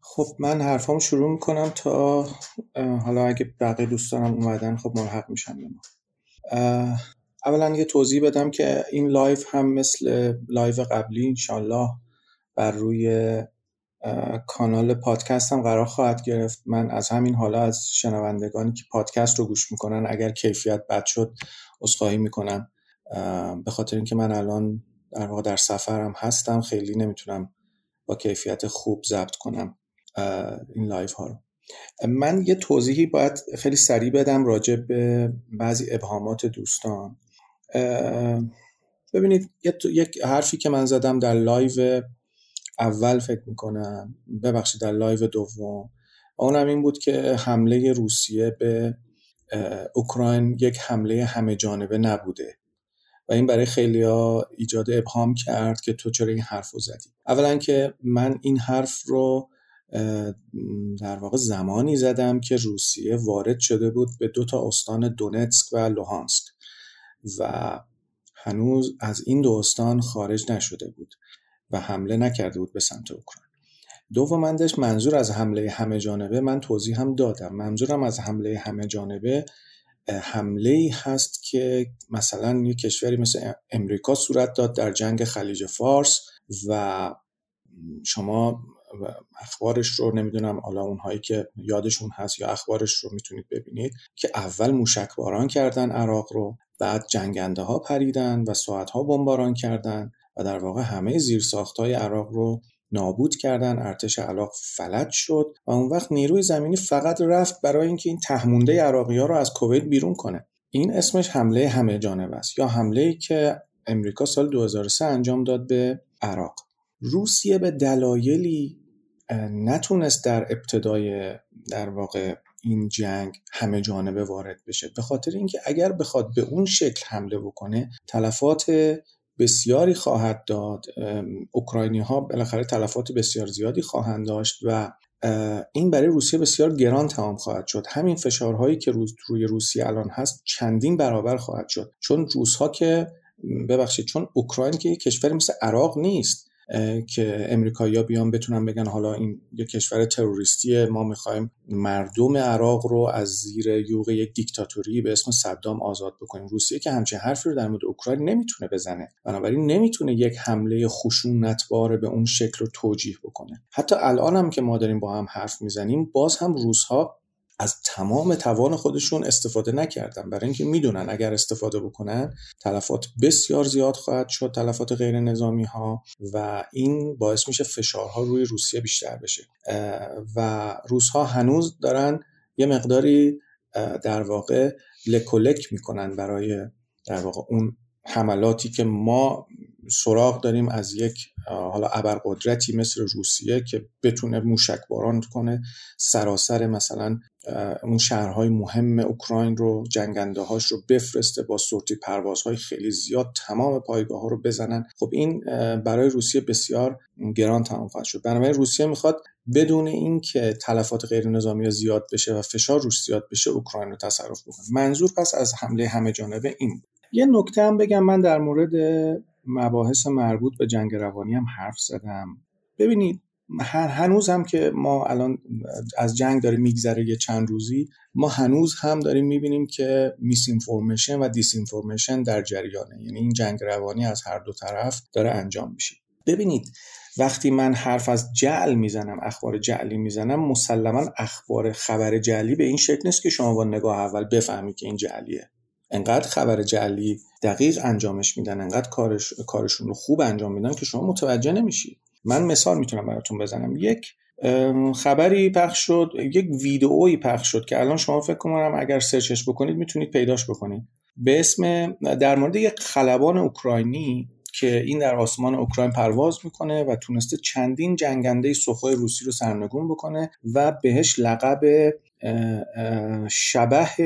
خب من حرفامو شروع میکنم تا حالا اگه بقیه دوستانم اومدن خب ملحق میشن به ما. اولا یه توضیح بدم که این لایو هم مثل لایو قبلی انشالله بر روی کانال پادکست هم قرار خواهد گرفت. من از همین حالا از شنوندگانی که پادکست رو گوش میکنن اگر کیفیت بد شد عذرخواهی میکنم، به خاطر اینکه من الان در واقع در سفرم هستم، خیلی نمیتونم با کیفیت خوب ضبط کنم این لایف ها رو. من یه توضیحی باید خیلی سریع بدم راجع به بعضی ابهامات دوستان. ببینید یک حرفی که من زدم در لایو اول فکر میکنم، ببخشید در لایو دوم، اونم این بود که حمله روسیه به اوکراین یک حمله همه جانبه نبوده و این برای خیلی‌ها ایجاد ابهام کرد که تو چرا این حرف رو زدی. اولا که من این حرف رو در واقع زمانی زدم که روسیه وارد شده بود به دو تا استان دونتسک و لوهانسک و هنوز از این دو استان خارج نشده بود و حمله نکرده بود به سمت اوکراین. دوماً منظور از حمله همه جانبه، من توضیح هم دادم، منظورم از حمله همه جانبه حمله‌ای هست که مثلا یک کشوری مثل امریکا صورت داد در جنگ خلیج فارس و شما اخبارش رو نمیدونم، حالا اونهایی که یادشون هست یا اخبارش رو میتونید ببینید که اول موشک باران کردن عراق رو، بعد جنگنده ها پریدن و ساعت ها بمباران کردن و در واقع همه زیرساخت های عراق رو نابود کردن. ارتش عراق فلج شد و اون وقت نیروی زمینی فقط رفت برای اینکه این تهمونده عراقی ها رو از کویت بیرون کنه. این اسمش حمله همه جانبه است یا حمله‌ای که امریکا سال 2003 انجام داد به عراق. روسیه به دلایلی نتونست در ابتدای در واقع این جنگ همه جانبه وارد بشه، به خاطر اینکه اگر بخواد به اون شکل حمله بکنه تلفات بسیاری خواهد داد. اوکراینی ها بالاخره تلفات بسیار زیادی خواهند داشت و این برای روسیه بسیار گران تمام خواهد شد. همین فشارهایی که روی روسیه الان هست چندین برابر خواهد شد، چون روس‌ها که ببخشید، چون اوکراین که کشوری مثل عراق نیست که امریکایی‌ها بیان بتونن بگن حالا این یک کشور تروریستیه، ما می‌خوایم مردم عراق رو از زیر یوغ یک دیکتاتوری به اسم صدام آزاد بکنیم. روسیه که همچین حرفی رو در مورد اوکراین نمیتونه بزنه، بنابراین نمیتونه یک حمله خشونتبار به اون شکل رو توجیه بکنه. حتی الان هم که ما داریم با هم حرف میزنیم باز هم روس‌ها از تمام توان خودشون استفاده نکردن، برای اینکه میدونن اگر استفاده بکنن تلفات بسیار زیاد خواهد شد، تلفات غیر نظامی ها، و این باعث میشه فشارها روی روسیه بیشتر بشه و روس ها هنوز دارن یه مقداری در واقع لکولک میکنن برای در واقع اون حملاتی که ما سراغ داریم از یک حالا ابرقدرتی مثل روسیه که بتونه موشک باران کنه سراسر مثلا اون شهرهای مهم اوکراین رو، جنگنده هاش رو بفرسته با سرعت پروازهای خیلی زیاد تمام پایگاه ها رو بزنن. خب این برای روسیه بسیار گران تمام خواهد شد. بنابراین روسیه میخواد بدون اینکه تلفات غیر نظامی زیاد بشه و فشار روش زیاد بشه اوکراین رو تصرف بکنه. منظور پس از حمله همه جانبه این. یه نکته هم بگم، من در مورد مباحث مربوط به جنگ روانی هم حرف زدم. ببینید هنوز هم که ما الان از جنگ داره میگذره یه چند روزی، ما هنوز هم داریم میبینیم که میس اینفورمیشن و دیس اینفورمیشن در جریانه، یعنی این جنگ روانی از هر دو طرف داره انجام میشه. ببینید وقتی من حرف از جعل میزنم، اخبار جعلی میزنم، مسلما اخبار خبر جعلی به این شکل نیست که شما با نگاه اول بفهمی که این جعلیه. انقدر خبر جعلی دقیق انجامش میدن، انقدر کارشون رو خوب انجام میدن که شما متوجه نمیشید. من مثال میتونم براتون بزنم. یک خبری پخش شد، یک ویدئویی پخش شد که الان شما فکر کنم اگر سرچش بکنید میتونید پیداش بکنید، به اسم در مورد یک خلبان اوکراینی که این در آسمان اوکراین پرواز میکنه و تونسته چندین جنگنده سوخوی روسی رو سرنگون بکنه و بهش لقب شبح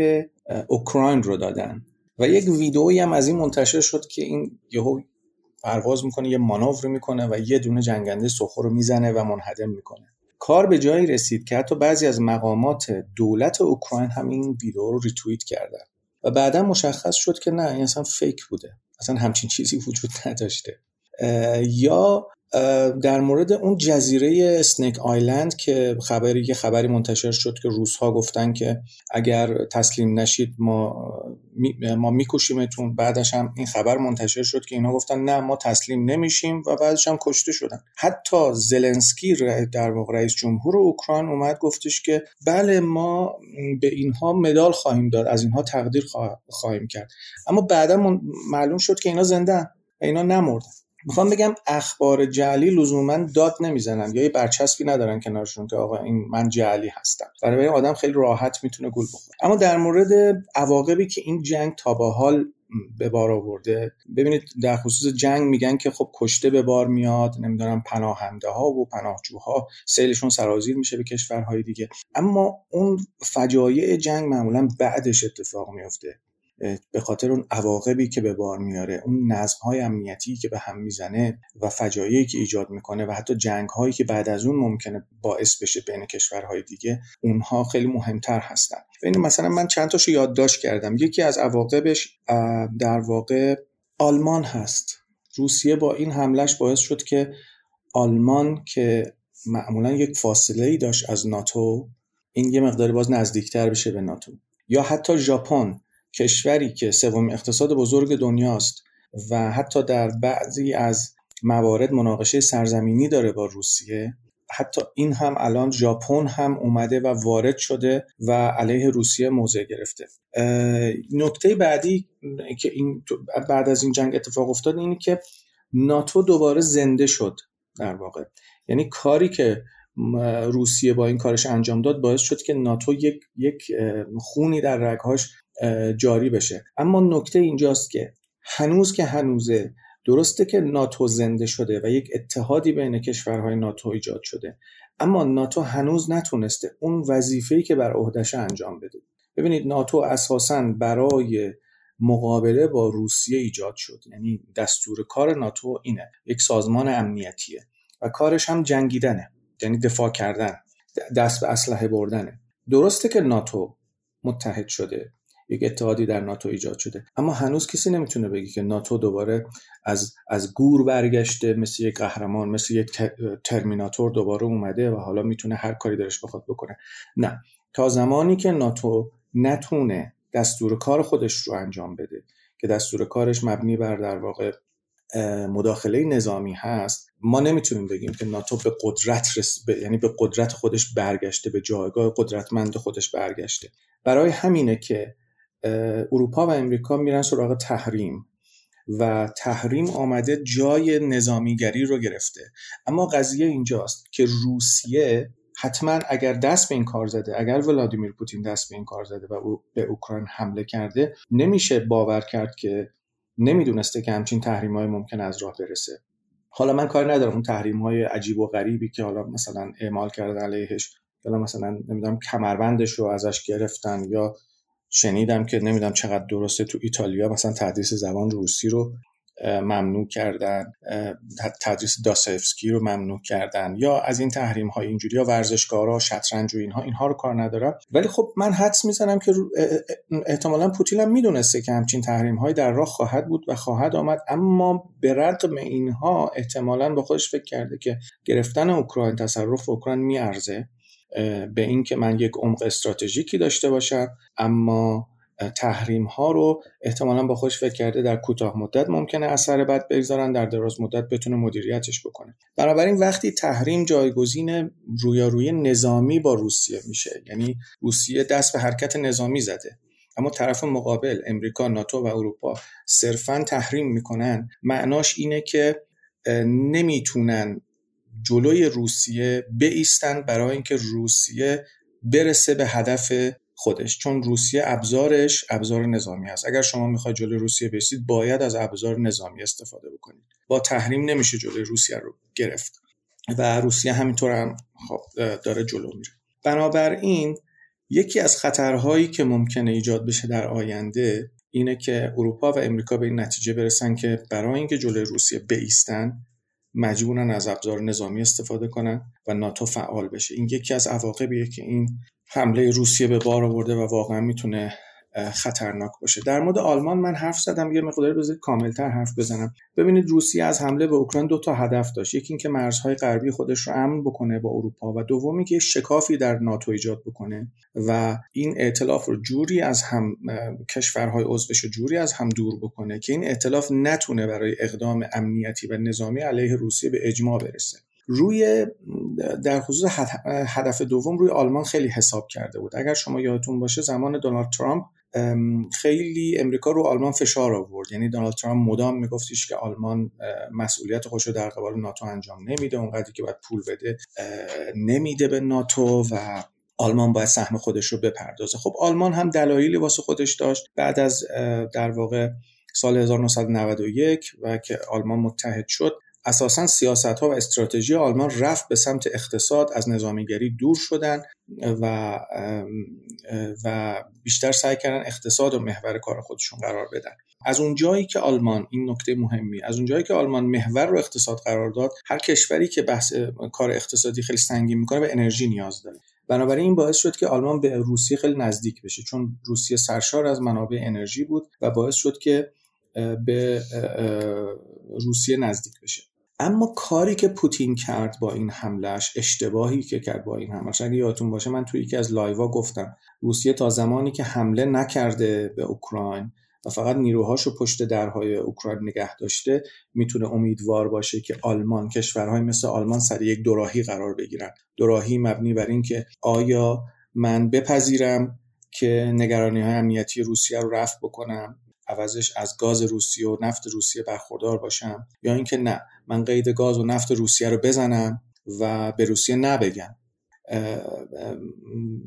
اوکراین رو دادن. و یک ویدئویی هم از این منتشر شد که این یهو پرواز میکنه، یه مانور میکنه و یه دونه جنگنده سوخو رو میزنه و منهدم میکنه. کار به جایی رسید که حتی بعضی از مقامات دولت اوکراین هم این ویدئو رو ریتوییت کردن و بعدا مشخص شد که نه، این اصلا فیک بوده، اصلا همچین چیزی وجود نداشته. یا در مورد اون جزیره اسنیک آیلند که یه خبری منتشر شد که روس‌ها گفتن که اگر تسلیم نشید ما میکشیمتون، بعدش هم این خبر منتشر شد که اینا گفتن نه ما تسلیم نمیشیم و بعدش هم کشته شدن. حتی زلنسکی در واقع رئیس جمهور اوکراین اومد گفتش که بله ما به اینها مدال خواهیم داد، از اینها تقدیر خواهیم کرد، اما بعدا معلوم شد که اینا زنده‌اند، اینا نمردن. میخوام بگم اخبار جعلی لزوما داد نمیزنن یا یه برچسبی ندارن کنارشون که آقا این من جعلی هستم، برای آدم خیلی راحت میتونه گول بخوره. اما در مورد عواقبی که این جنگ تا به حال به بار آورده، ببینید در خصوص جنگ میگن که خب کشته به بار میاد، نمیدونم پناهنده ها و پناهجوها سیلشون سرازیر میشه به کشورهای دیگه، اما اون فجایع جنگ معمولا بعدش اتفاق میفته به خاطر اون عواقبی که به بار میاره، اون نظم‌های امنیتی که به هم میزنه و فجایعی که ایجاد میکنه و حتی جنگ‌هایی که بعد از اون ممکنه باعث بشه بین کشورهای دیگه، اونها خیلی مهمتر هستن. ببین مثلا من چند تاشو یادداشت کردم. یکی از عواقبش در واقع آلمان هست. روسیه با این حملهش باعث شد که آلمان که معمولا یک فاصله‌ای داشت از ناتو، این یه مقدار باز نزدیکتر بشه به ناتو. یا حتی ژاپن، کشوری که سومین اقتصاد بزرگ دنیاست و حتی در بعضی از موارد مناقشه سرزمینی داره با روسیه، حتی این هم الان ژاپن هم اومده و وارد شده و علیه روسیه موضع گرفته. نکته بعدی که این بعد از این جنگ اتفاق افتاد اینه که ناتو دوباره زنده شد در واقع، یعنی کاری که روسیه با این کارش انجام داد باعث شد که ناتو یک خونی در رگهاش جاری بشه. اما نکته اینجاست که هنوز که هنوزه، درسته که ناتو زنده شده و یک اتحادی بین کشورهای ناتو ایجاد شده، اما ناتو هنوز نتونسته اون وظیفه‌ای که بر عهده‌اش انجام بده. ببینید ناتو اساساً برای مقابله با روسیه ایجاد شد، یعنی دستور کار ناتو اینه، یک سازمان امنیتیه و کارش هم جنگیدنه، یعنی دفاع کردن، دست به اسلحه بردنه. درسته که ناتو متحد شده، یک اتحادی در ناتو ایجاد شده، اما هنوز کسی نمیتونه بگی که ناتو دوباره از گور برگشته، مثل یک قهرمان، مثل یک ترمیناتور دوباره اومده و حالا میتونه هر کاری درش بخواد بکنه. نه، تا زمانی که ناتو نتونه دستور کار خودش رو انجام بده که دستور کارش مبنی بر در واقع مداخله نظامی هست، ما نمیتونیم بگیم که ناتو به قدرت یعنی به قدرت خودش برگشته، به جایگاه قدرتمند خودش برگشته. برای همینه که اروپا و امریکا میرن سراغ تحریم و تحریم آمده جای نظامیگری رو گرفته. اما قضیه اینجاست که روسیه حتما اگر دست به این کار زده، اگر ولادیمیر پوتین دست به این کار زده و او به اوکراین حمله کرده، نمیشه باور کرد که نمیدونسته که همچین تحریم‌های ممکن از راه برسه. حالا من کار ندارم اون تحریم‌های عجیب و غریبی که حالا مثلا اعمال کردن علیهش، حالا مثلا نمیدونم کمربندش رو ازش گرفتن، یا شنیدم که نمیدونم چقدر درسته تو ایتالیا مثلا تدریس زبان روسی رو ممنوع کردن، تدریس داستویفسکی رو ممنوع کردن، یا از این تحریم های اینجوری، یا ورزشکارا، شطرنج و اینها رو کار ندارم. ولی خب من حدس میزنم که احتمالاً پوتین هم میدونسته که همچین تحریم های در راه خواهد بود و خواهد آمد، اما به رغم اینها احتمالاً با خودش فکر کرده که گرفتن اوکراین، تصرف اوکراین میارزه به این که من یک عمق استراتژیکی داشته باشم، اما تحریم ها رو احتمالاً با خودش فکر کرده در کوتاه مدت ممکنه اثر بد بگذارن، در دراز مدت بتونه مدیریتش بکنه. بنابراین وقتی تحریم جایگزین رویارویی نظامی با روسیه میشه، یعنی روسیه دست به حرکت نظامی زده اما طرف مقابل امریکا، ناتو و اروپا صرفاً تحریم میکنن، معناش اینه که نمیتونن جلوی روسیه بایستن برای اینکه روسیه برسه به هدف خودش، چون روسیه ابزارش ابزار نظامی است. اگر شما میخواید جلوی روسیه بایستید باید از ابزار نظامی استفاده بکنید. با تحریم نمیشه جلوی روسیه رو گرفت و روسیه همینطور هم داره جلو میره. بنابراین یکی از خطرهایی که ممکنه ایجاد بشه در آینده اینه که اروپا و امریکا به این نتیجه برسن که برای اینکه جلوی روسیه بایستن مجبورن از ابزار نظامی استفاده کنن و ناتو فعال بشه. این یکی از عواقبیه که این حمله روسیه به بار آورده و واقعا میتونه خطرناک باشه. در مورد آلمان من حرف زدم، یه مقدار بذارید کامل‌تر حرف بزنم. ببینید روسیه از حمله به اوکراین دو تا هدف داشت. یکی این که مرزهای غربی خودش رو امن بکنه با اروپا و دومی که شکافی در ناتو ایجاد بکنه و این ائتلاف رو جوری از هم کشورهای عضوش رو جوری از هم دور بکنه که این ائتلاف نتونه برای اقدام امنیتی و نظامی علیه روسیه به اجماع برسه. روی در خصوص هدف دوم روی آلمان خیلی حساب کرده بود. اگر شما یادتون باشه زمان دونالد ترامپ خیلی امریکا رو آلمان فشار آورد، یعنی دونالد ترامپ مدام میگفتش که آلمان مسئولیت خودش رو در قبال ناتو انجام نمیده، اونقدری که باید پول بده نمیده به ناتو و آلمان باید سهم خودش رو بپردازه. خب آلمان هم دلایلی واسه خودش داشت. بعد از در واقع سال 1991 و که آلمان متحد شد، اساساً سیاست‌ها و استراتژی آلمان رفت به سمت اقتصاد، از نظامیگری دور شدن و بیشتر سعی کردن اقتصاد و محور کار خودشون قرار بدن. از اون جایی که آلمان، این نکته مهمی، از اون جایی که آلمان محور رو اقتصاد قرار داد، هر کشوری که بحث کار اقتصادی خیلی سنگین میکنه به انرژی نیاز داره. بنابراین این باعث شد که آلمان به روسیه خیلی نزدیک بشه، چون روسیه سرشار از منابع انرژی بود و باعث شد که به روسیه نزدیک بشه. اما کاری که پوتین کرد با این حملهش، اشتباهی که کرد با این حملهش، اگه یادتون باشه من توی یکی از لایوها گفتم روسیه تا زمانی که حمله نکرده به اوکراین و فقط نیروهاشو پشت درهای اوکراین نگه داشته میتونه امیدوار باشه که آلمان، کشورهای مثل آلمان سر یک دوراهی قرار بگیرن. دوراهی مبنی بر این که آیا من بپذیرم که نگرانی‌های امنیتی روسیه رو رفع بکنم، عوضش از گاز روسیه و نفت روسیه برخوردار باشم، یا اینکه نه، من قید گاز و نفت روسیه رو بزنم و به روسیه نبگم.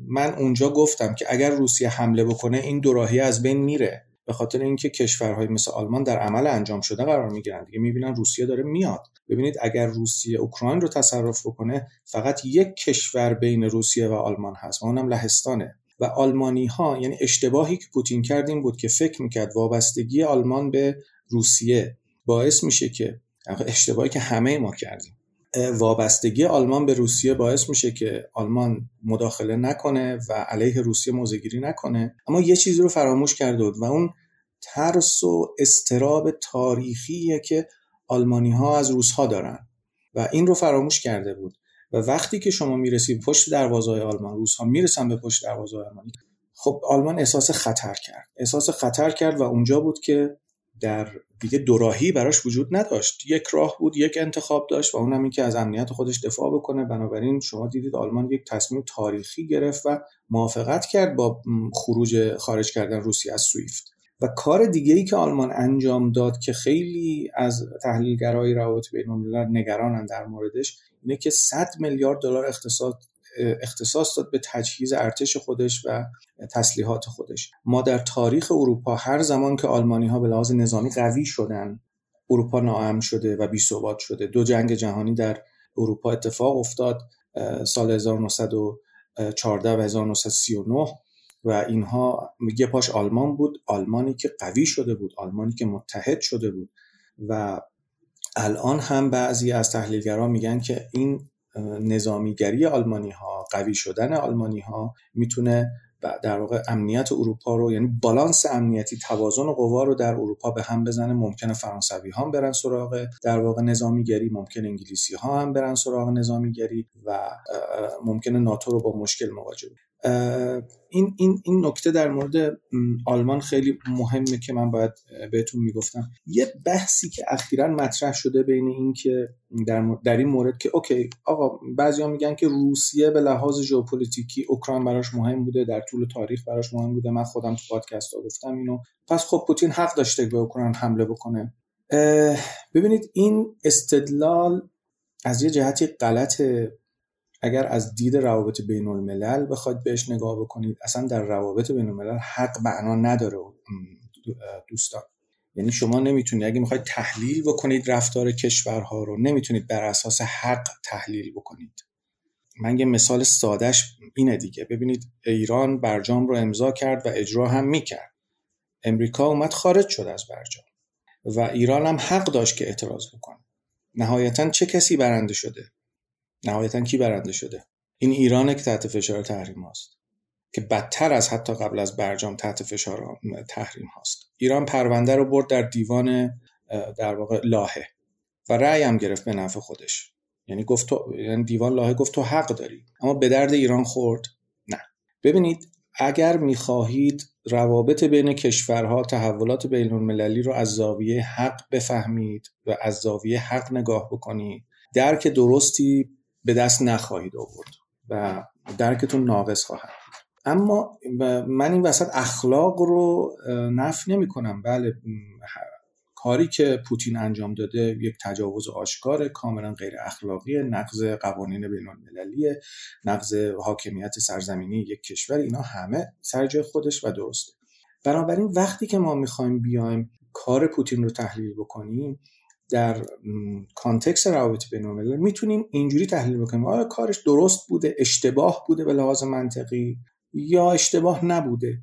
من اونجا گفتم که اگر روسیه حمله بکنه این دوراهی از بین میره، به خاطر اینکه کشورهای مثل آلمان در عمل انجام شده قرار میگیرن دیگه، میبینن روسیه داره میاد. ببینید اگر روسیه اوکراین رو تصرف بکنه فقط یک کشور بین روسیه و آلمان هست و اونم لهستانه. و آلمانی ها، یعنی اشتباهی که پوتین کرد این بود که فکر میکرد وابستگی آلمان به روسیه باعث میشه که، اشتباهی که همه ما کردیم، وابستگی آلمان به روسیه باعث میشه که آلمان مداخله نکنه و علیه روسیه موضع‌گیری نکنه. اما یه چیزی رو فراموش کرده بود و اون ترس و اضطراب تاریخیه که آلمانی ها از روس ها دارن و این رو فراموش کرده بود. و وقتی که شما میرسید پشت دروازه‌های آلمان، روس‌ها میرسن به پشت دروازه‌های آلمان، خب آلمان احساس خطر کرد و اونجا بود که در دیگه دوراهی براش وجود نداشت. یک راه بود، یک انتخاب داشت و اونم این که از امنیت خودش دفاع بکنه. بنابراین شما دیدید آلمان یک تصمیم تاریخی گرفت و موافقت کرد با خارج کردن روسیه از سویفت. و کار دیگه‌ای که آلمان انجام داد که خیلی از تحلیلگرای روابط بین‌الملل نگرانن در موردش، اینه که 100 میلیارد دلار اختصاص داد به تجهیز ارتش خودش و تسلیحات خودش. ما در تاریخ اروپا هر زمان که آلمانی‌ها به لحاظ نظامی قوی شدن، اروپا ناامن شده و بی‌ثبات شده. 2 جنگ جهانی در اروپا اتفاق افتاد، سال 1914 و 1939 و اینها، یه پاش آلمان بود، آلمانی که قوی شده بود، آلمانی که متحد شده بود. و الان هم بعضی از تحلیلگران میگن که این نظامیگری آلمانی ها، قوی شدن آلمانی ها میتونه در واقع امنیت اروپا رو، یعنی بالانس امنیتی، توازن قوا رو در اروپا به هم بزنه. ممکنه فرانسوی ها هم برن سراغ در واقع نظامیگری، ممکنه انگلیسی ها هم برن سراغ نظامیگری و ممکنه ناتو رو با مشکل مواجه. این نکته در مورد آلمان خیلی مهمه که من باید بهتون میگفتم. یه بحثی که اخیراً مطرح شده بین این که در این مورد که اوکی آقا بعضیا میگن که روسیه به لحاظ ژئوپلیتیکی اوکراین براش مهم بوده، در طول تاریخ براش مهم بوده، من خودم تو پادکست‌ها گفتم اینو، پس خب پوتین حق داشته به اوکراین حمله بکنه. ببینید این استدلال از یه جهتی غلطه اگر از دید روابط بین الملل بخواید بهش نگاه بکنید. اصلا در روابط بین الملل حق معنا نداره دوستان، یعنی شما نمیتونید اگه میخواید تحلیل بکنید رفتار کشورها رو، نمیتونید بر اساس حق تحلیل بکنید. من یه مثال سادهش اینه دیگه. ببینید ایران برجام رو امضا کرد و اجرا هم میکرد، امریکا اومد خارج شد از برجام و ایران هم حق داشت که اعتراض بکنه. نهایتاً چه کسی برنده شده؟ نهایتاً کی برنده شده؟ این ایرانه که تحت فشار تحریم هاست، که بدتر از حتی قبل از برجام تحت فشار تحریم هاست. ایران پرونده رو برد در دیوان در واقع لاهه و رأی هم گرفت به نفع خودش، یعنی گفت تو، یعنی دیوان لاهه گفت تو حق داری، اما به درد ایران خورد نه. ببینید اگر میخواهید روابط بین کشورها، تحولات بین المللی رو از زاویه حق بفهمید و از زاویه حق نگاه بکنید، درک درستی به دست نخواهید آورد و درکتون ناقص خواهد. اما من این وسط اخلاق رو نفی نمی کنم. بله کاری که پوتین انجام داده یک تجاوز آشکار، کاملا غیر اخلاقی، نقض قوانین بین المللیه، نقض حاکمیت سرزمینی یک کشور، اینا همه سر جای خودش و درسته. بنابراین وقتی که ما میخوایم بیایم کار پوتین رو تحلیل بکنیم در کانتکست روابط بین الملل، میتونیم اینجوری تحلیل بکنیم آیا کارش درست بوده، اشتباه بوده به لحاظ منطقی یا اشتباه نبوده.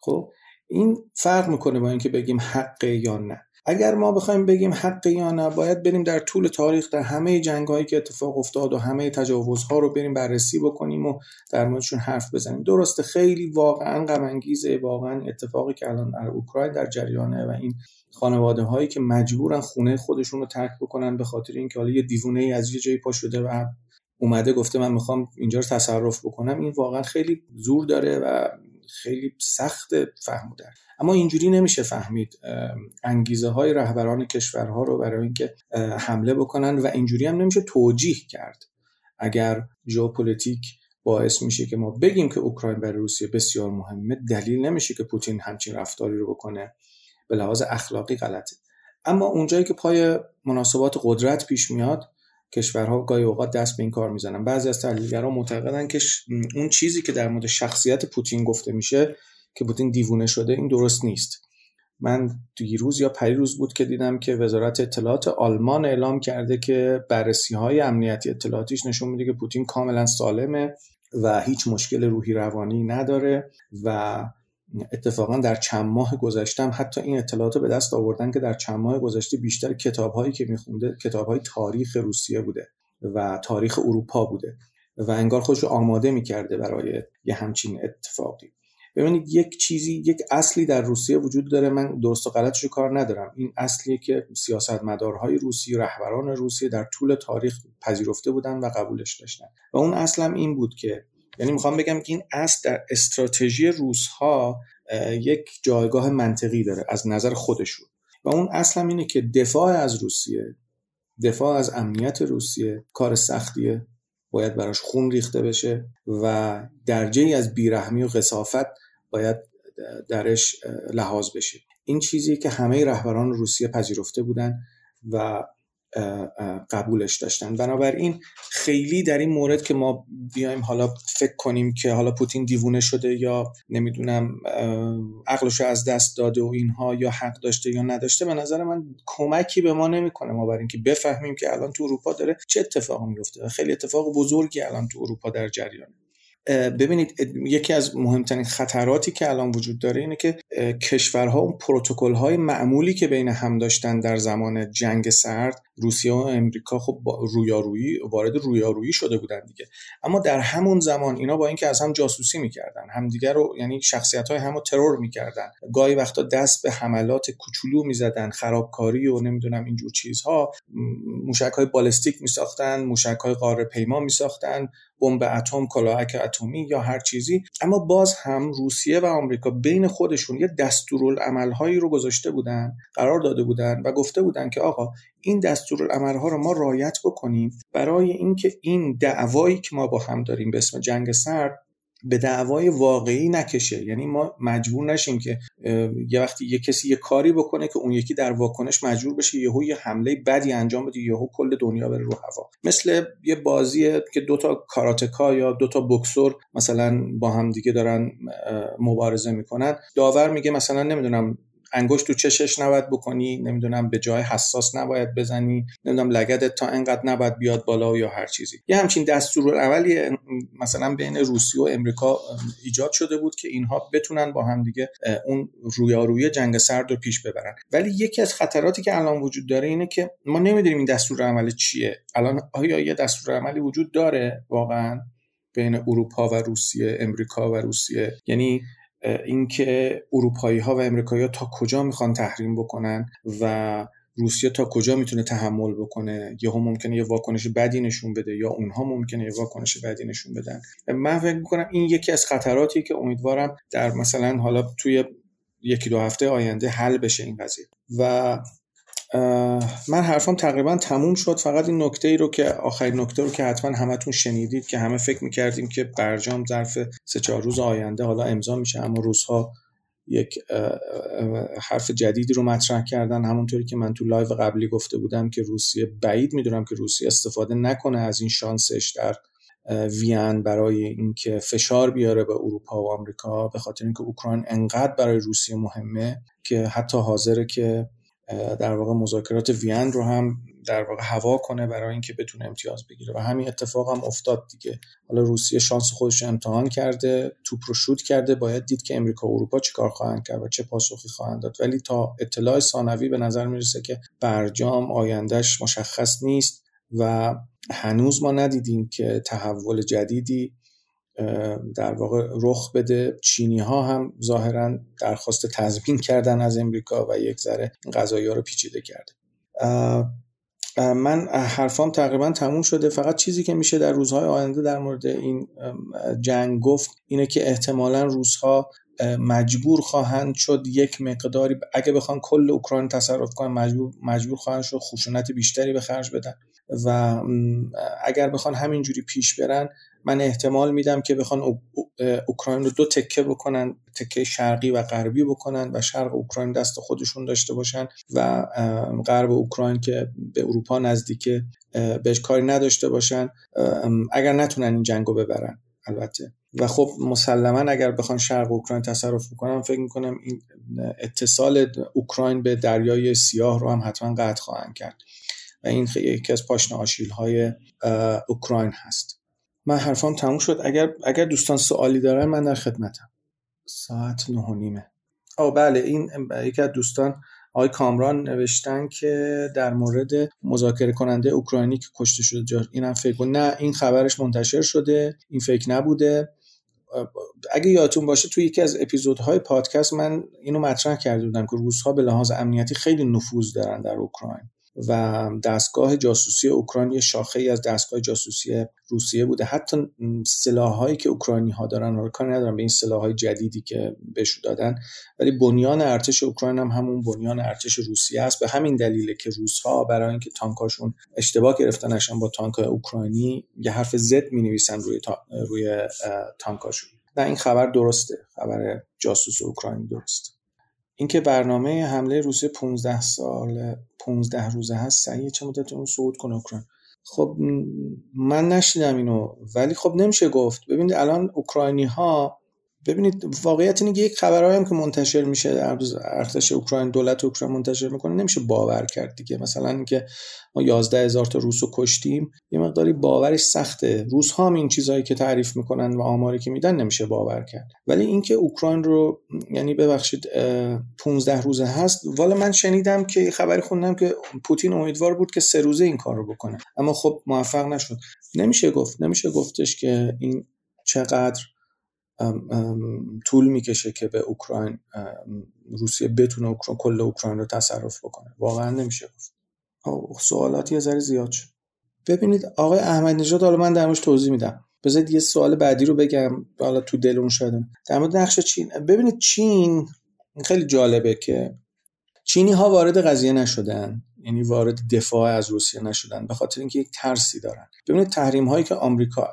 خب این فرق میکنه با اینکه بگیم حق یا نه. اگر ما بخوایم بگیم حق یا نه، باید بریم در طول تاریخ در همه جنگ‌هایی که اتفاق افتاد و همه تجاوزها رو بریم بررسی بکنیم و در موردشون حرف بزنیم. درسته خیلی واقعا غم انگیزه، واقعا اتفاقی که الان در اوکراین در جریانه و این خانواده‌هایی که مجبورن خونه خودشون رو ترک بکنن به خاطر اینکه حالا یه دیوونه‌ای از یه جایی پا شده و اومده گفته من میخوام اینجا رو تصرف بکنم، این واقعا خیلی زور داره و خیلی سخت فهمودن. اما اینجوری نمیشه فهمید انگیزه های رهبران کشورها رو برای اینکه حمله بکنن و اینجوری هم نمیشه توجیه کرد. اگر ژئوپلیتیک باعث میشه که ما بگیم که اوکراین برای روسیه بسیار مهمه، دلیل نمیشه که پوتین همچین رفتاری رو بکنه، به لحاظ اخلاقی غلطه. اما اونجایی که پای مناسبات قدرت پیش میاد، کشورها گاهی اوقات دست به این کار میزنن. بعضی از تحلیلگران معتقدن که اون چیزی که در مورد شخصیت پوتین گفته میشه که پوتین دیوونه شده، این درست نیست. من دیروز یا پریروز بود که دیدم که وزارت اطلاعات آلمان اعلام کرده که بررسی‌های امنیتی اطلاعاتیش نشون میده که پوتین کاملا سالمه و هیچ مشکل روحی روانی نداره و اتفاقا در چند ماه گذشته هم حتی این اطلاعات رو به دست آوردن که در چند ماه گذشته بیشتر کتاب‌هایی که می‌خونده کتاب‌های تاریخ روسیه بوده و تاریخ اروپا بوده و انگار خودش رو آماده می‌کرده برای یه همچین اتفاقی. ببینید یک چیزی، یک اصلی در روسیه وجود داره، من درست و غلطش رو کار ندارم، این اصلیه که سیاستمدارهای روسیه، رهبران روسیه در طول تاریخ پذیرفته بودن و قبولش داشتن و اون اصلا این بود که، یعنی میخوام بگم که این اصل در استراتژی روس‌ها یک جایگاه منطقی داره از نظر خودشون و اون اصل هم اینه که دفاع از روسیه، دفاع از امنیت روسیه کار سختیه، باید براش خون ریخته بشه و درجه‌ای از بیرحمی و قساوت باید درش لحاظ بشه. این چیزی که همه رهبران روسیه پذیرفته بودن و قبولش داشتن. بنابراین خیلی در این مورد که ما بیایم حالا فکر کنیم که حالا پوتین دیوونه شده یا نمیدونم عقلشو از دست داده و اینها، یا حق داشته یا نداشته، به نظر من کمکی به ما نمیکنه ما برای اینکه بفهمیم که الان تو اروپا داره چه اتفاقی میفته. خیلی اتفاق بزرگی الان تو اروپا در جریانه. ببینید یکی از مهمترین خطراتی که الان وجود داره اینه که کشورها اون پروتکل‌های معمولی که بین هم داشتن در زمان جنگ سرد روسیه و امریکا خب رویارویی وارد رویارویی شده بودن دیگه. اما در همون زمان اینا با اینکه از هم جاسوسی می‌کردن، همدیگه رو یعنی شخصیت‌های همو ترور می‌کردن، گاهی وقتا دست به حملات کوچولو می‌زدن، خرابکاری و نمیدونم اینجور چیزها، موشک‌های بالستیک می‌ساختن، موشک‌های غاره پیما می‌ساختن، بمب اتم، کلاهک اتمی یا هر چیزی. اما باز هم روسیه و آمریکا بین خودشون یه دستورالعمل‌هایی رو گذاشته بودن، قرار داده بودن و گفته بودن که آقا این دستورالعمل‌ها رو ما رعایت بکنیم برای اینکه این دعوایی که ما با هم داریم به اسم جنگ سرد به دعوای واقعی نکشه. یعنی ما مجبور نشیم که یه وقتی یه کسی یه کاری بکنه که اون یکی در واکنش مجبور بشه یهو یه حمله بدی انجام بده، یهو کل دنیا بره رو هوا. مثل یه بازیه که دوتا کاراتکا یا دوتا بوکسور مثلا با هم دیگه دارن مبارزه میکنن، داور میگه مثلا نمیدونم انگشت تو چشش نباید بکنی، نمیدونم به جای حساس نباید بزنی، نمیدونم لگدت تا انقدر نباید بیاد بالا یا هر چیزی. یه همچین دستورالعملی مثلا بین روسیه و امریکا ایجاد شده بود که اینها بتونن با هم دیگه اون رویارویی جنگ سرد رو پیش ببرن. ولی یکی از خطراتی که الان وجود داره اینه که ما نمیدونیم این دستورالعمل چیه. الان آیا یه دستورالعملی وجود داره واقعا بین اروپا و روسیه، امریکا و روسیه؟ یعنی اینکه اروپایی‌ها و امریکایی‌ها تا کجا میخوان تحریم بکنن و روسیه تا کجا میتونه تحمل بکنه، یا هم ممکنه یه واکنش بدی نشون بده یا اونها ممکنه یه واکنش بدی نشون بدن. من فکر میکنم این یکی از خطراتیه که امیدوارم در مثلا حالا توی یکی دو هفته آینده حل بشه این قضیه. و من حرفم تقریبا تموم شد. فقط این نکته ای رو که آخرین نکته رو که حتما همتون شنیدید که همه فکر میکردیم که برجام ظرف 3-4 روز آینده حالا امضا میشه، اما روزها یک حرف جدیدی رو مطرح کردن. همونطوری که من تو لایو قبلی گفته بودم که روسیه بعید میدونم که روسیه استفاده نکنه از این شانسش در وین برای اینکه فشار بیاره به اروپا و آمریکا، به خاطر اینکه اوکراین انقدر برای روسیه مهمه که حتی حاضره که در واقع مذاکرات وین رو هم در واقع هوا کنه برای اینکه بتونه امتیاز بگیره. و همین اتفاق هم افتاد دیگه. حالا روسیه شانس خودش رو امتحان کرده، توپ رو شوت کرده، باید دید که امریکا و اروپا چیکار خواهند کرد و چه پاسخی خواهند داد. ولی تا اطلاع ثانوی به نظر میرسه که برجام آیندهش مشخص نیست و هنوز ما ندیدیم که تحول جدیدی در واقع رخ بده. چینی ها هم ظاهرا درخواست تضمین کردن از امریکا و یک ذره قضایا رو پیچیده کرده. من حرفام تقریبا تموم شده. فقط چیزی که میشه در روزهای آینده در مورد این جنگ گفت اینه که احتمالاً روس‌ها مجبور خواهند شد یک مقداری اگه بخوان کل اوکراین تصرف کنن مجبور خواهند شد خشونت بیشتری به خرج بدن و اگر بخوان همینجوری پیش برن من احتمال میدم که بخوان اوکراین رو دو تکه بکنن، تکه شرقی و غربی بکنن و شرق اوکراین دست خودشون داشته باشن و غرب اوکراین که به اروپا نزدیکه بهش کاری نداشته باشن اگر نتونن این جنگو ببرن البته. و خب مسلما اگر بخوان شرق اوکراین تصرف بکنن فکر میکنم این اتصال اوکراین به دریای سیاه رو هم حتما قطع خواهند کرد و این یکی از پاشنه آشیل‌های اوکراین هست. من حرفام تموم شد. اگر دوستان سوالی دارن من در خدمتم. ساعت 9:30. بله، این یکی از دوستان آقای کامران نوشتن که در مورد مذاکره کننده اوکراینی که کشته شده اینم فیک بود. نه، این خبرش منتشر شده، این فیک نبوده. اگه یادتون باشه توی یکی از اپیزودهای پادکست من اینو مطرح کرده بودم که روس‌ها به لحاظ امنیتی خیلی نفوذ دارن در اوکراین و دستگاه جاسوسی اوکراین یه شاخه‌ای از دستگاه جاسوسی روسیه بوده. حتی سلاح‌هایی که اوکراینی‌ها دارن، حالا کاری ندارم به این سلاح‌های جدیدی که بهش دادن، ولی بنیان ارتش اوکراین هم همون بنیان ارتش روسیه است. به همین دلیله که روس‌ها برای اینکه تانکاشون اشتباه گرفتنشون با تانک‌های اوکراینی یه حرف Z می‌نویسن روی تانکاشون. نه، این خبر درسته، خبر جاسوس اوکراینی درسته. اینکه برنامه حمله روسیه 15 روزه هست صحیح، چه مدت اون صعود کنه اوکراین؟ خب من نشیدم اینو، ولی خب نمیشه گفت. ببینید الان اوکراینی ها ببینید واقعیت اینه که یک خبرایی هم که منتشر میشه در ارتش اوکراین، دولت اوکراین منتشر میکنه، نمیشه باور کرد دیگه. مثلا اینکه ما 11,000 تا روسو کشتیم، یه مقداری باورش سخته. روس‌ها هم این چیزایی که تعریف میکنن و آماری که میدن نمیشه باور کرد. ولی اینکه اوکراین رو یعنی ببخشید 15 روزه هست، والا من شنیدم که خبری خوندم که پوتین امیدوار بود که 3 روزه این کارو بکنه، اما خب موفق نشد. نمیشه گفتش که این چقدر طول میکشه که به اوکراین روسیه بتونه کل اوکراین رو تصرف بکنه. واقعا نمیشه گفت. سوالات یه ذره زیاد شد. ببینید آقای احمد نژاد، حالا من درموش توضیح میدم. بذارید یه سوال بعدی رو بگم، حالا تو دلمون شده. در مورد نقش چین. ببینید چین خیلی جالبه که چینی ها وارد قضیه نشدن، یعنی وارد دفاع از روسیه نشدن، به خاطر اینکه یک ترسی دارن. ببینید تحریم هایی که آمریکا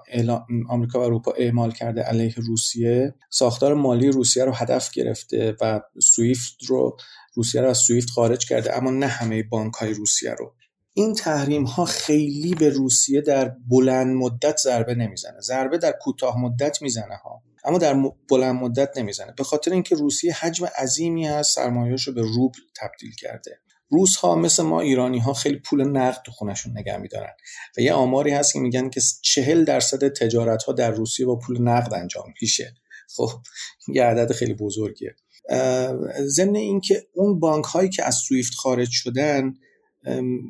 و اروپا اعمال کرده علیه روسیه، ساختار مالی روسیه رو هدف گرفته و روسیه رو از سویفت خارج کرده، اما نه همه بانک های روسیه رو. این تحریم ها خیلی به روسیه در بلند مدت ضربه نمیزنه، ضربه در کوتاه مدت میزنه ها، اما در بلند مدت نمیزنه، به خاطر اینکه روسیه حجم عظیمی از سرمایه‌اش رو به روبل تبدیل کرده. روس ها مثل ما ایرانی ها خیلی پول نقد تو خونشون نگه میدارن و یه آماری هست که میگن که 40% تجارت ها در روسیه با پول نقد انجام میشه. خب یه عدد خیلی بزرگیه. ضمن این که اون بانک هایی که از سویفت خارج شدن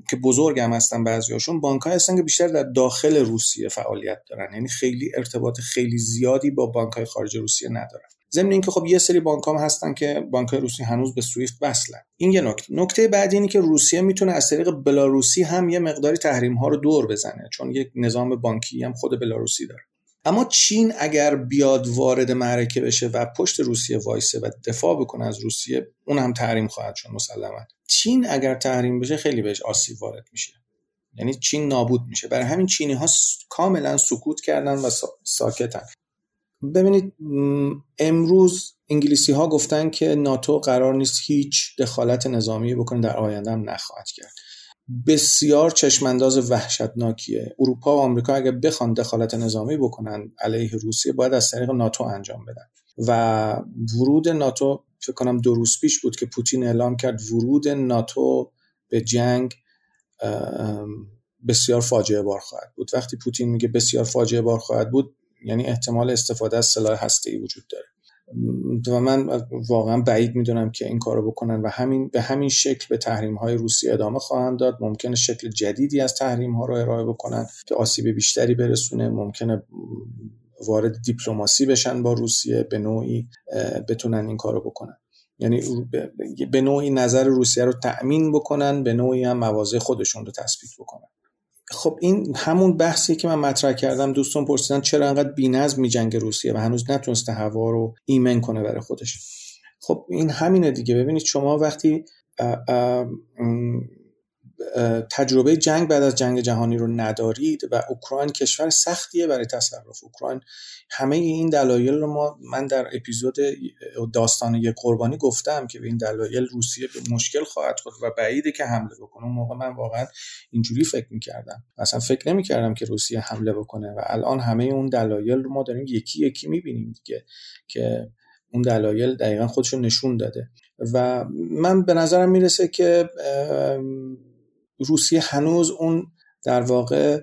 که بزرگ هم هستن، بعضیاشون بانک های هستن که بیشتر در داخل روسیه فعالیت دارن، یعنی خیلی ارتباط خیلی زیادی با بانک های خارج روسیه ندارن. ضمن این که خب یه سری بانک هم هستن که بانک های روسی هنوز به سویفت وصلن. این یه نکته بعدی اینه که روسیه میتونه از طریق بلاروسی هم یه مقداری تحریم ها رو دور بزنه، چون یک نظام بانکی هم خود بلاروسی داره. اما چین اگر بیاد وارد معرکه بشه و پشت روسیه وایسه و دفاع بکنه از روسیه، اون هم تحریم خواهد شد مسلما. چین اگر تحریم بشه خیلی بهش آسیب وارد میشه، یعنی چین نابود میشه. برای همین چینی ها کاملا سکوت کردن و ساکتن. ببینید امروز انگلیسی ها گفتن که ناتو قرار نیست هیچ دخالت نظامی بکنه، در آینده هم نخواهد کرد. بسیار چشم انداز وحشتناکیه. اروپا و آمریکا اگه بخوان دخالت نظامی بکنن علیه روسیه، باید از طریق ناتو انجام بدن. و ورود ناتو، فکر کنم 2 روز پیش بود که پوتین اعلام کرد ورود ناتو به جنگ بسیار فاجعه بار خواهد بود. وقتی پوتین میگه بسیار فاجعه بار خواهد بود، یعنی احتمال استفاده از سلاح هسته‌ای وجود داره و من واقعا بعید میدونم که این کارو بکنن و به همین شکل به تحریم های روسیه ادامه خواهند داد. ممکنه شکل جدیدی از تحریم ها رو ارائه بکنن که آسیب بیشتری برسونه، ممکنه وارد دیپلماسی بشن با روسیه، به نوعی بتونن این کارو بکنن، یعنی به نوعی نظر روسیه رو تأمین بکنن، به نوعی هم مواضع خودشون رو تثبیت بکنن. خب این همون بحثی که من مطرح کردم. دوستان پرسیدن چرا انقدر بی‌نظم می‌جنگه روسیه و هنوز نتونسته هوا رو ایمن کنه برای خودش. خب این همینه دیگه. ببینید شما وقتی تجربه جنگ بعد از جنگ جهانی رو ندارید و اوکراین کشور سختیه برای تصرف، اوکراین همه این دلایل رو من در اپیزود داستان یک قربانی گفتم که به این دلایل روسیه به مشکل خواهد خورد و بعیده که حمله بکنه. اون موقع من واقعا اینجوری فکر می‌کردم، اصلا فکر نمی‌کردم که روسیه حمله بکنه و الان همه اون دلایل رو ما داریم یکی یکی می‌بینیم دیگه که اون دلایل دقیقاً خودشو نشون داده. و من به نظرم میرسه که روسیه هنوز اون در واقع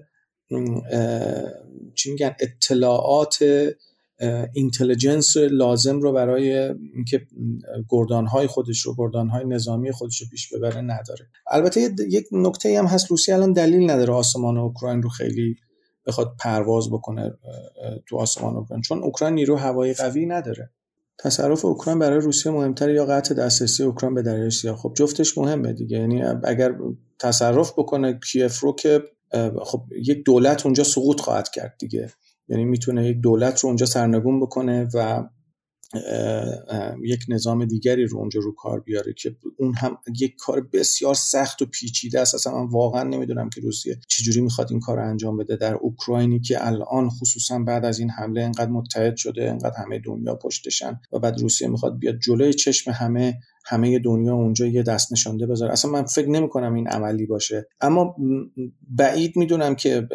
چی میگن اطلاعات اینتلیجنس لازم رو برای اینکه گردانهای نظامی خودش رو پیش ببره نداره. البته یک نکته هم هست، روسیه الان دلیل نداره آسمان اوکراین رو خیلی بخواد پرواز بکنه تو آسمان اوکراین، چون اوکراین نیرو هوایی قوی نداره. تصرف اوکراین برای روسیه مهمتره یا قطع دسترسی اوکراین به دریای سیاه؟ خب جفتش مهمه دیگه، یعنی اگر تصرف بکنه کیف رو که خب یک دولت اونجا سقوط خواهد کرد دیگه، یعنی میتونه یک دولت رو اونجا سرنگون بکنه و یک نظام دیگری رو اونجا رو کار بیاره که اون هم یک کار بسیار سخت و پیچیده است. اصلا من واقعا نمیدونم که روسیه چجوری میخواد این کار رو انجام بده در اوکراینی که الان خصوصا بعد از این حمله انقدر متحد شده، انقدر همه دنیا پشتشن و بعد روسیه میخواد بیاد جلوی چشم همه همه دنیا اونجا یه دست نشانده بذاره. اصلا من فکر نمی‌کنم این عملی باشه، اما بعید میدونم که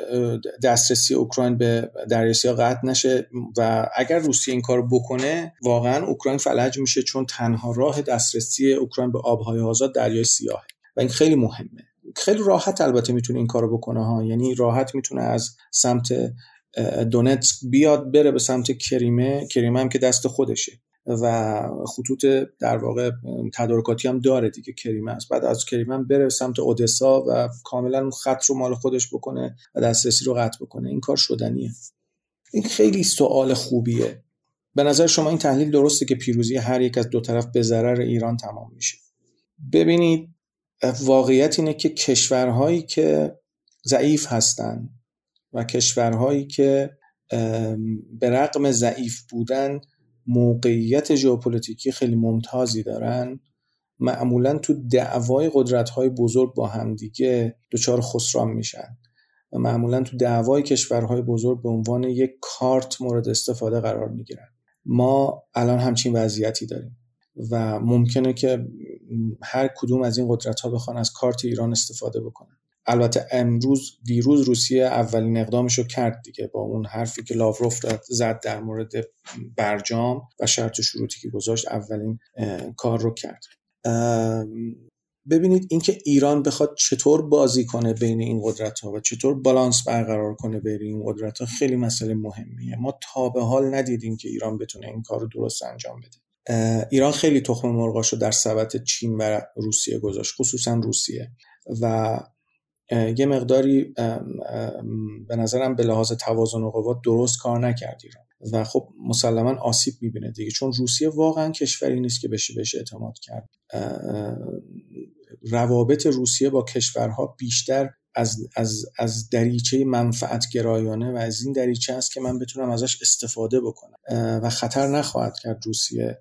دسترسی اوکراین به دریاسیا قطع نشه و اگر روسیه این کارو بکنه واقعا اوکراین فلج میشه، چون تنها راه دسترسی اوکراین به آب‌های آزاد دریای سیاه و این خیلی مهمه. خیلی راحت البته میتونه این کارو بکنه ها، یعنی راحت میتونه از سمت دونتسک بیاد بره به سمت کریمه، کریمه هم که دست خودشه و خطوط در واقع تدارکاتی هم داره دیگه، کریمه است، بعد از کریمه هم بره سمت اودسا و کاملا اون خط رو مال خودش بکنه و دسترسی رو قطع بکنه. این کار شدنیه. این خیلی سوال خوبیه. به نظر شما این تحلیل درسته که پیروزی هر یک از دو طرف به ضرر ایران تمام میشه؟ ببینید واقعیت اینه که کشورهایی که ضعیف هستن و کشورهایی که به رغم ضعیف بودن موقعیت ژئوپلیتیکی خیلی ممتازی دارن، معمولا تو دعوای قدرت‌های بزرگ با هم دیگه دچار خسران میشن و معمولا تو دعوای کشورهای بزرگ به عنوان یک کارت مورد استفاده قرار میگیرن. ما الان همچین وضعیتی داریم و ممکنه که هر کدوم از این قدرت‌ها بخوان از کارت ایران استفاده بکنن. البته دیروز روسیه اولین اقدامشو کرد دیگه با اون حرفی که لاوروف زد در مورد برجام و شرط و شروطی که گذاشت، اولین کار رو کرد. ببینید اینکه ایران بخواد چطور بازی کنه بین این قدرت‌ها و چطور بالانس برقرار کنه بین این قدرت‌ها خیلی مسئله مهمیه. ما تا به حال ندیدیم که ایران بتونه این کار رو درست انجام بده. ایران خیلی تخم مرغاشو در سبد چین و روسیه گذاشت، خصوصا روسیه، و یه مقداری به نظرم به لحاظ توازن و قوا درست کار نکرد ایران و خب مسلماً آسیب می‌بینه دیگه، چون روسیه واقعاً کشوری نیست که بشه بهش اعتماد کرد. روابط روسیه با کشورها بیشتر از دریچه منفعت گرایانه و از این دریچه است که من بتونم ازش استفاده بکنم و خطر نخواهد کرد روسیه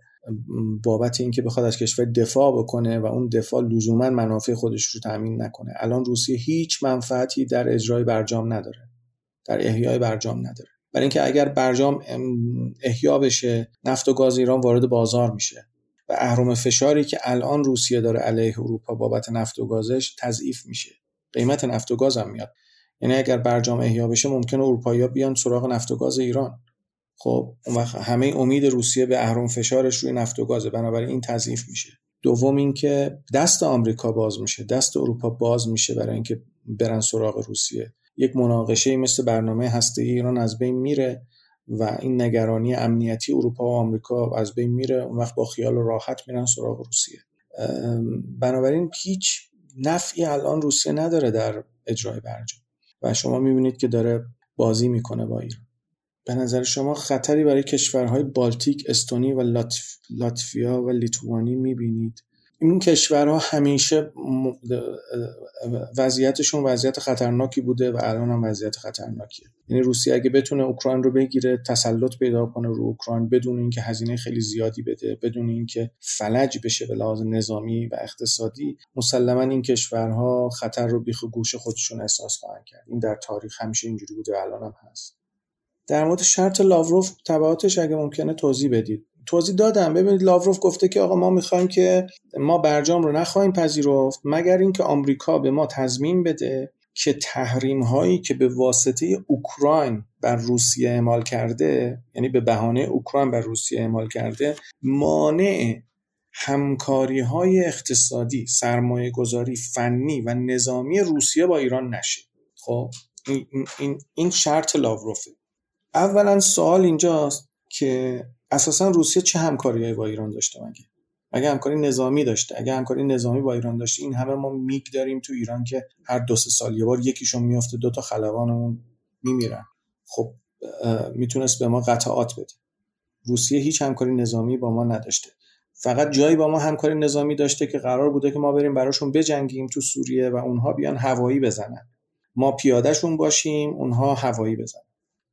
بابت اینکه بخواد از کشور دفاع بکنه و اون دفاع لزوما منافع خودش رو تامین نکنه. الان روسیه هیچ منفعتی در اجرای برجام نداره، در احیای برجام نداره، برای اینکه اگر برجام احیا بشه نفت و گاز ایران وارد بازار میشه و اهرم فشاری که الان روسیه داره علیه اروپا بابت نفت و گازش تضعیف میشه، قیمت نفت و گاز هم میاد. یعنی اگر برجام احیا بشه ممکنه اروپایی‌ها بیان سراغ نفت و گاز ایران. خب اون وقت همه امید روسیه به اهرم فشارش روی نفت و گازه، بنابراین این تضعیف میشه. دوم اینکه دست آمریکا باز میشه، دست اروپا باز میشه برای اینکه برن سراغ روسیه. یک مناقشه مثل برنامه هسته‌ای ایران از بین میره و این نگرانی امنیتی اروپا و آمریکا از بین میره. اون وقت با خیال راحت میرن سراغ روسیه. بنابراین هیچ نفعی الان روسیه نداره در اجرای برجام و شما میبینید که داره بازی میکنه با ایران. به نظر شما خطری برای کشورهای بالتیک، استونی و لاتویا و لیتوانی میبینید؟ این کشورها همیشه وضعیتشون وضعیت خطرناکی بوده و الان هم وضعیت خطرناکیه. یعنی روسیه اگه بتونه اوکراین رو بگیره، تسلط پیدا کنه رو اوکراین بدون اینکه هزینه خیلی زیادی بده، بدون اینکه فلج بشه به لحاظ نظامی و اقتصادی، مسلماً این کشورها خطر رو بیخ گوش خودشون احساس خواهند کرد. این در تاریخ همیشه اینجوری بوده، الان هم هست. در مورد شرط لاوروف تبعاتش اگه ممکنه توضیح بدید. توضیح دادم. ببینید لاوروف گفته که آقا ما میخوایم که ما برجام رو نخواهیم پذیرفت مگر اینکه آمریکا به ما تضمین بده که تحریم هایی که به واسطه اوکراین بر روسیه اعمال کرده، یعنی به بهانه اوکراین بر روسیه اعمال کرده، مانع همکاری های اقتصادی، سرمایه گذاری، فنی و نظامی روسیه با ایران نشه. خب این شرط لاوروفه. اولا سوال اینجاست که اساسا روسیه چه همکاریایی با ایران داشته؟ مگه همکاری نظامی داشته؟ اگه همکاری نظامی با ایران داشته، این همه ما میگ داریم تو ایران که هر 2-3 سال یه بار یکیشون میفته، 2 تا خلبانمون میمیرن. خب میتونست به ما قطعات بده. روسیه هیچ همکاری نظامی با ما نداشته. فقط جایی با ما همکاری نظامی داشته که قرار بوده که ما بریم براشون بجنگیم تو سوریه و اونها بیان هوایی بزنن، ما پیادهشون باشیم، اونها هوایی بزنن.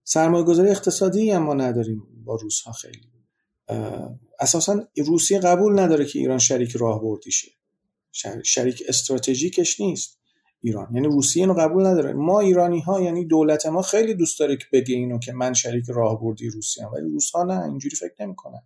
سرمایه‌گذاری اقتصادی هم ما نداریم با روس‌ها. خیلی اساساً روسیه قبول نداره که ایران شریک راهبردی شه، شریک استراتژیکش نیست ایران. یعنی روسیه اینو قبول نداره. ما ایرانی‌ها، یعنی دولت ما، خیلی دوست داره که بگه اینو که من شریک راهبردی روسیه‌ام، ولی روس‌ها نه، اینجوری فکر نمی‌کنن.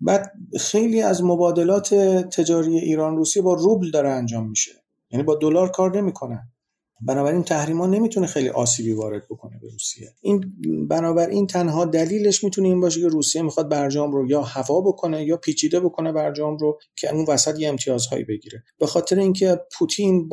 بعد خیلی از مبادلات تجاری ایران روسیه با روبل داره انجام میشه، یعنی با دلار کار نمیکنن. بنابراین تحریما نمیتونه خیلی آسیبی وارد بکنه به روسیه. این بنابراین تنها دلیلش میتونه این باشه که روسیه میخواد برجام رو یا هوا بکنه یا پیچیده بکنه برجام رو که اون وسط یه امتیازهایی بگیره. به خاطر اینکه پوتین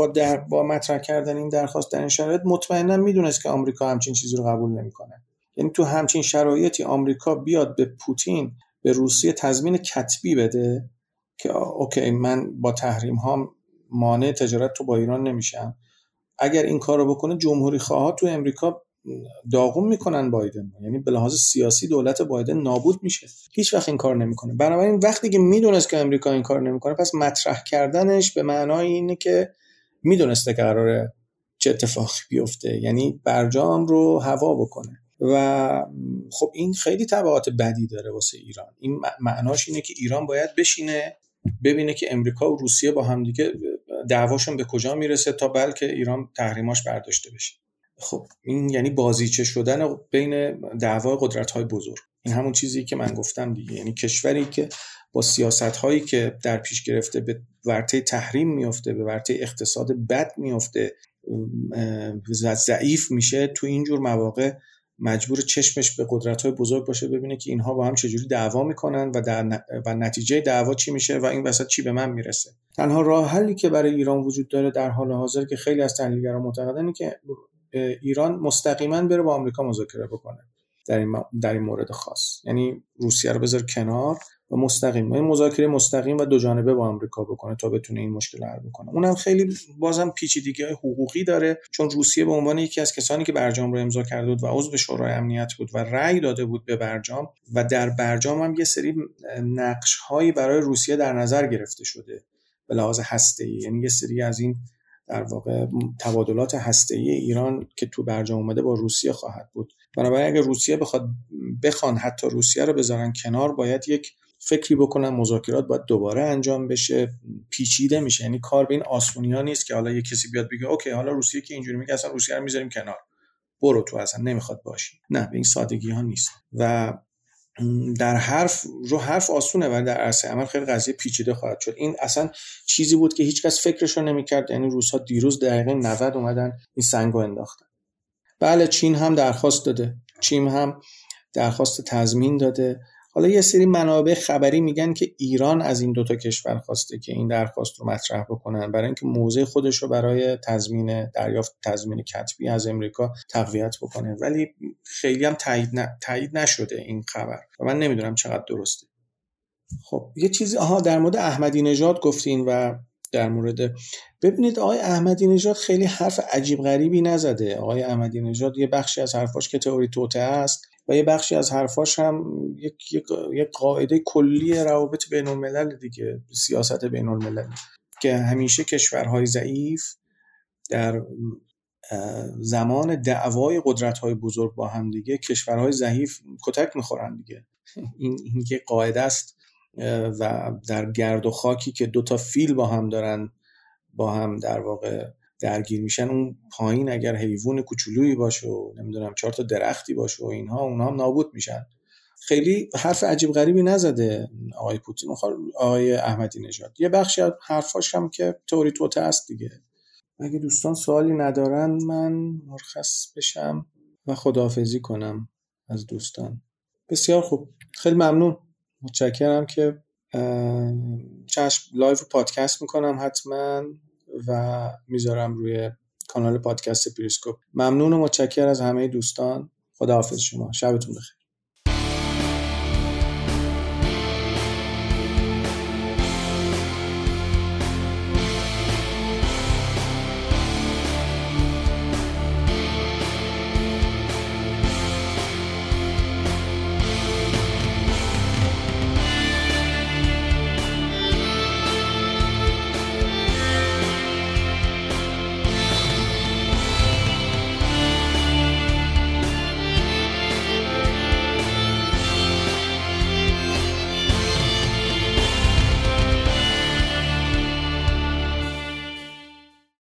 با مطرح کردن این درخواست در این شرایط مطمئنا میدونست که آمریکا همچین چیزی رو قبول نمیکنه. یعنی تو همچین شرایطی آمریکا بیاد به پوتین، به روسیه تضمین کتبی بده که اوکی من با تحریم هام مانع تجارت تو با ایران نمیشم، اگر این کار رو بکنه جمهوری خواه ها تو امریکا داغون میکنن بایدن، یعنی به لحاظ سیاسی دولت بایدن نابود میشه. هیچ وقت این کار نمیکنه. بنابراین وقتی که میدونست که امریکا این کار نمیکنه، پس مطرح کردنش به معنای اینه که میدونسته که قراره چه اتفاقی بیفته، یعنی برجام رو هوا بکنه. و خب این خیلی تبعات بدی داره واسه ایران. این معناش اینه که ایران باید بشینه ببینه که امریکا و روسیه با هم دیگه دعواشون به کجا میرسه تا بلکه ایران تحریماش برداشته بشه. خب این یعنی بازیچه شدن بین دعوای قدرت‌های بزرگ. این همون چیزی که من گفتم دیگه، یعنی کشوری که با سیاست‌هایی که در پیش گرفته به ورطه تحریم میفته، به ورطه اقتصاد بد میفته، ضعیف میشه، تو اینجور مواقع مجبور چشمش به قدرت‌های بزرگ باشه ببینه که اینها با هم چجوری دعوا میکنن و نتیجه دعوا چی میشه و این وسط چی به من میرسه. تنها راه حلی که برای ایران وجود داره در حال حاضر که خیلی از تحلیلگران معتقدن که ایران مستقیما بره با آمریکا مذاکره بکنه در این مورد خاص، یعنی روسیه رو بذاره کنار و مستقیما مذاکره مستقیم و دو جانبه با آمریکا بکنه تا بتونه این مشکل رو حل بکنه. اونم خیلی بازم پیچیدگی‌های حقوقی داره، چون روسیه به عنوان یکی از کسانی که برجام رو امضا کرده بود و عضو شورای امنیت بود و رأی داده بود به برجام و در برجام هم یه سری نقش‌هایی برای روسیه در نظر گرفته شده به لحاظ هسته‌ای، یعنی یه سری از این در واقع تبادلات هسته‌ای ایران که تو برجام اومده با روسیه خواهد بود. بنابراین اگه روسیه بخوان حتی روسیه رو بذارن کنار، باید یک فکری بکنن، مذاکرات باید دوباره انجام بشه، پیچیده میشه. یعنی کار به این آسونی‌ها نیست که حالا یه کسی بیاد بگه اوکی حالا روسیه که اینجوری میگه اصلا روسیه رو میذاریم کنار، برو تو اصلا نمیخواد باشی. نه، به این سادگی‌ها نیست و در حرف آسونه ولی در عرصه عمل خیلی قضیه پیچیده خواهد شد. این اصلا چیزی بود که هیچکس فکرش رو نمی‌کرد، یعنی روس‌ها دیروز دقیقه 90 اومدن این سنگو انداختن. بله، چین هم درخواست داده، چین هم درخواست تضمین داده. حالا یه سری منابع خبری میگن که ایران از این دوتا کشور خواسته که این درخواست رو مطرح بکنن برای اینکه موضع خودش رو برای تضمین دریافت تضمین کتبی از امریکا تقویت بکنه، ولی خیلی هم تایید نشده این خبر و من نمیدونم چقدر درسته. خب یه چیزی در مورد احمدی نژاد گفتین و در مورد ببینید آقای احمدی نژاد خیلی حرف عجیب غریبی نزده. آقای احمدی نژاد یه بخشی از حرفاش که تئوری توطئه است و یه بخشی از حرفاش هم یک قاعده کلی روابط بین الملل دیگه، سیاست بین الملل، که همیشه کشورهای ضعیف در زمان دعوای قدرت‌های بزرگ با هم دیگه کشورهای ضعیف کتک می‌خورن دیگه. این یه قاعده است و در گرد و خاکی که دوتا فیل با هم در واقع درگیر میشن، اون پایین اگر حیوان کوچولویی باشه و نمیدونم 4 تا درختی باشه و اینها، اونها هم نابود میشن. خیلی حرف عجیب غریبی نزده آقای پوتین، آقای احمدی نژاد. یه بخشی از حرفاش هم که تئوری توطئه است دیگه. اگه دوستان سوالی ندارن من مرخص بشم و خداحافظی کنم از دوستان. بسیار خوب، خیلی ممنون، متشکرم که چشم. لایو پادکست میکنم حتماً و میذارم روی کانال پادکست پریسکوپ. ممنون و متشکر از همه دوستان. خداحافظ شما. شبتون بخیر.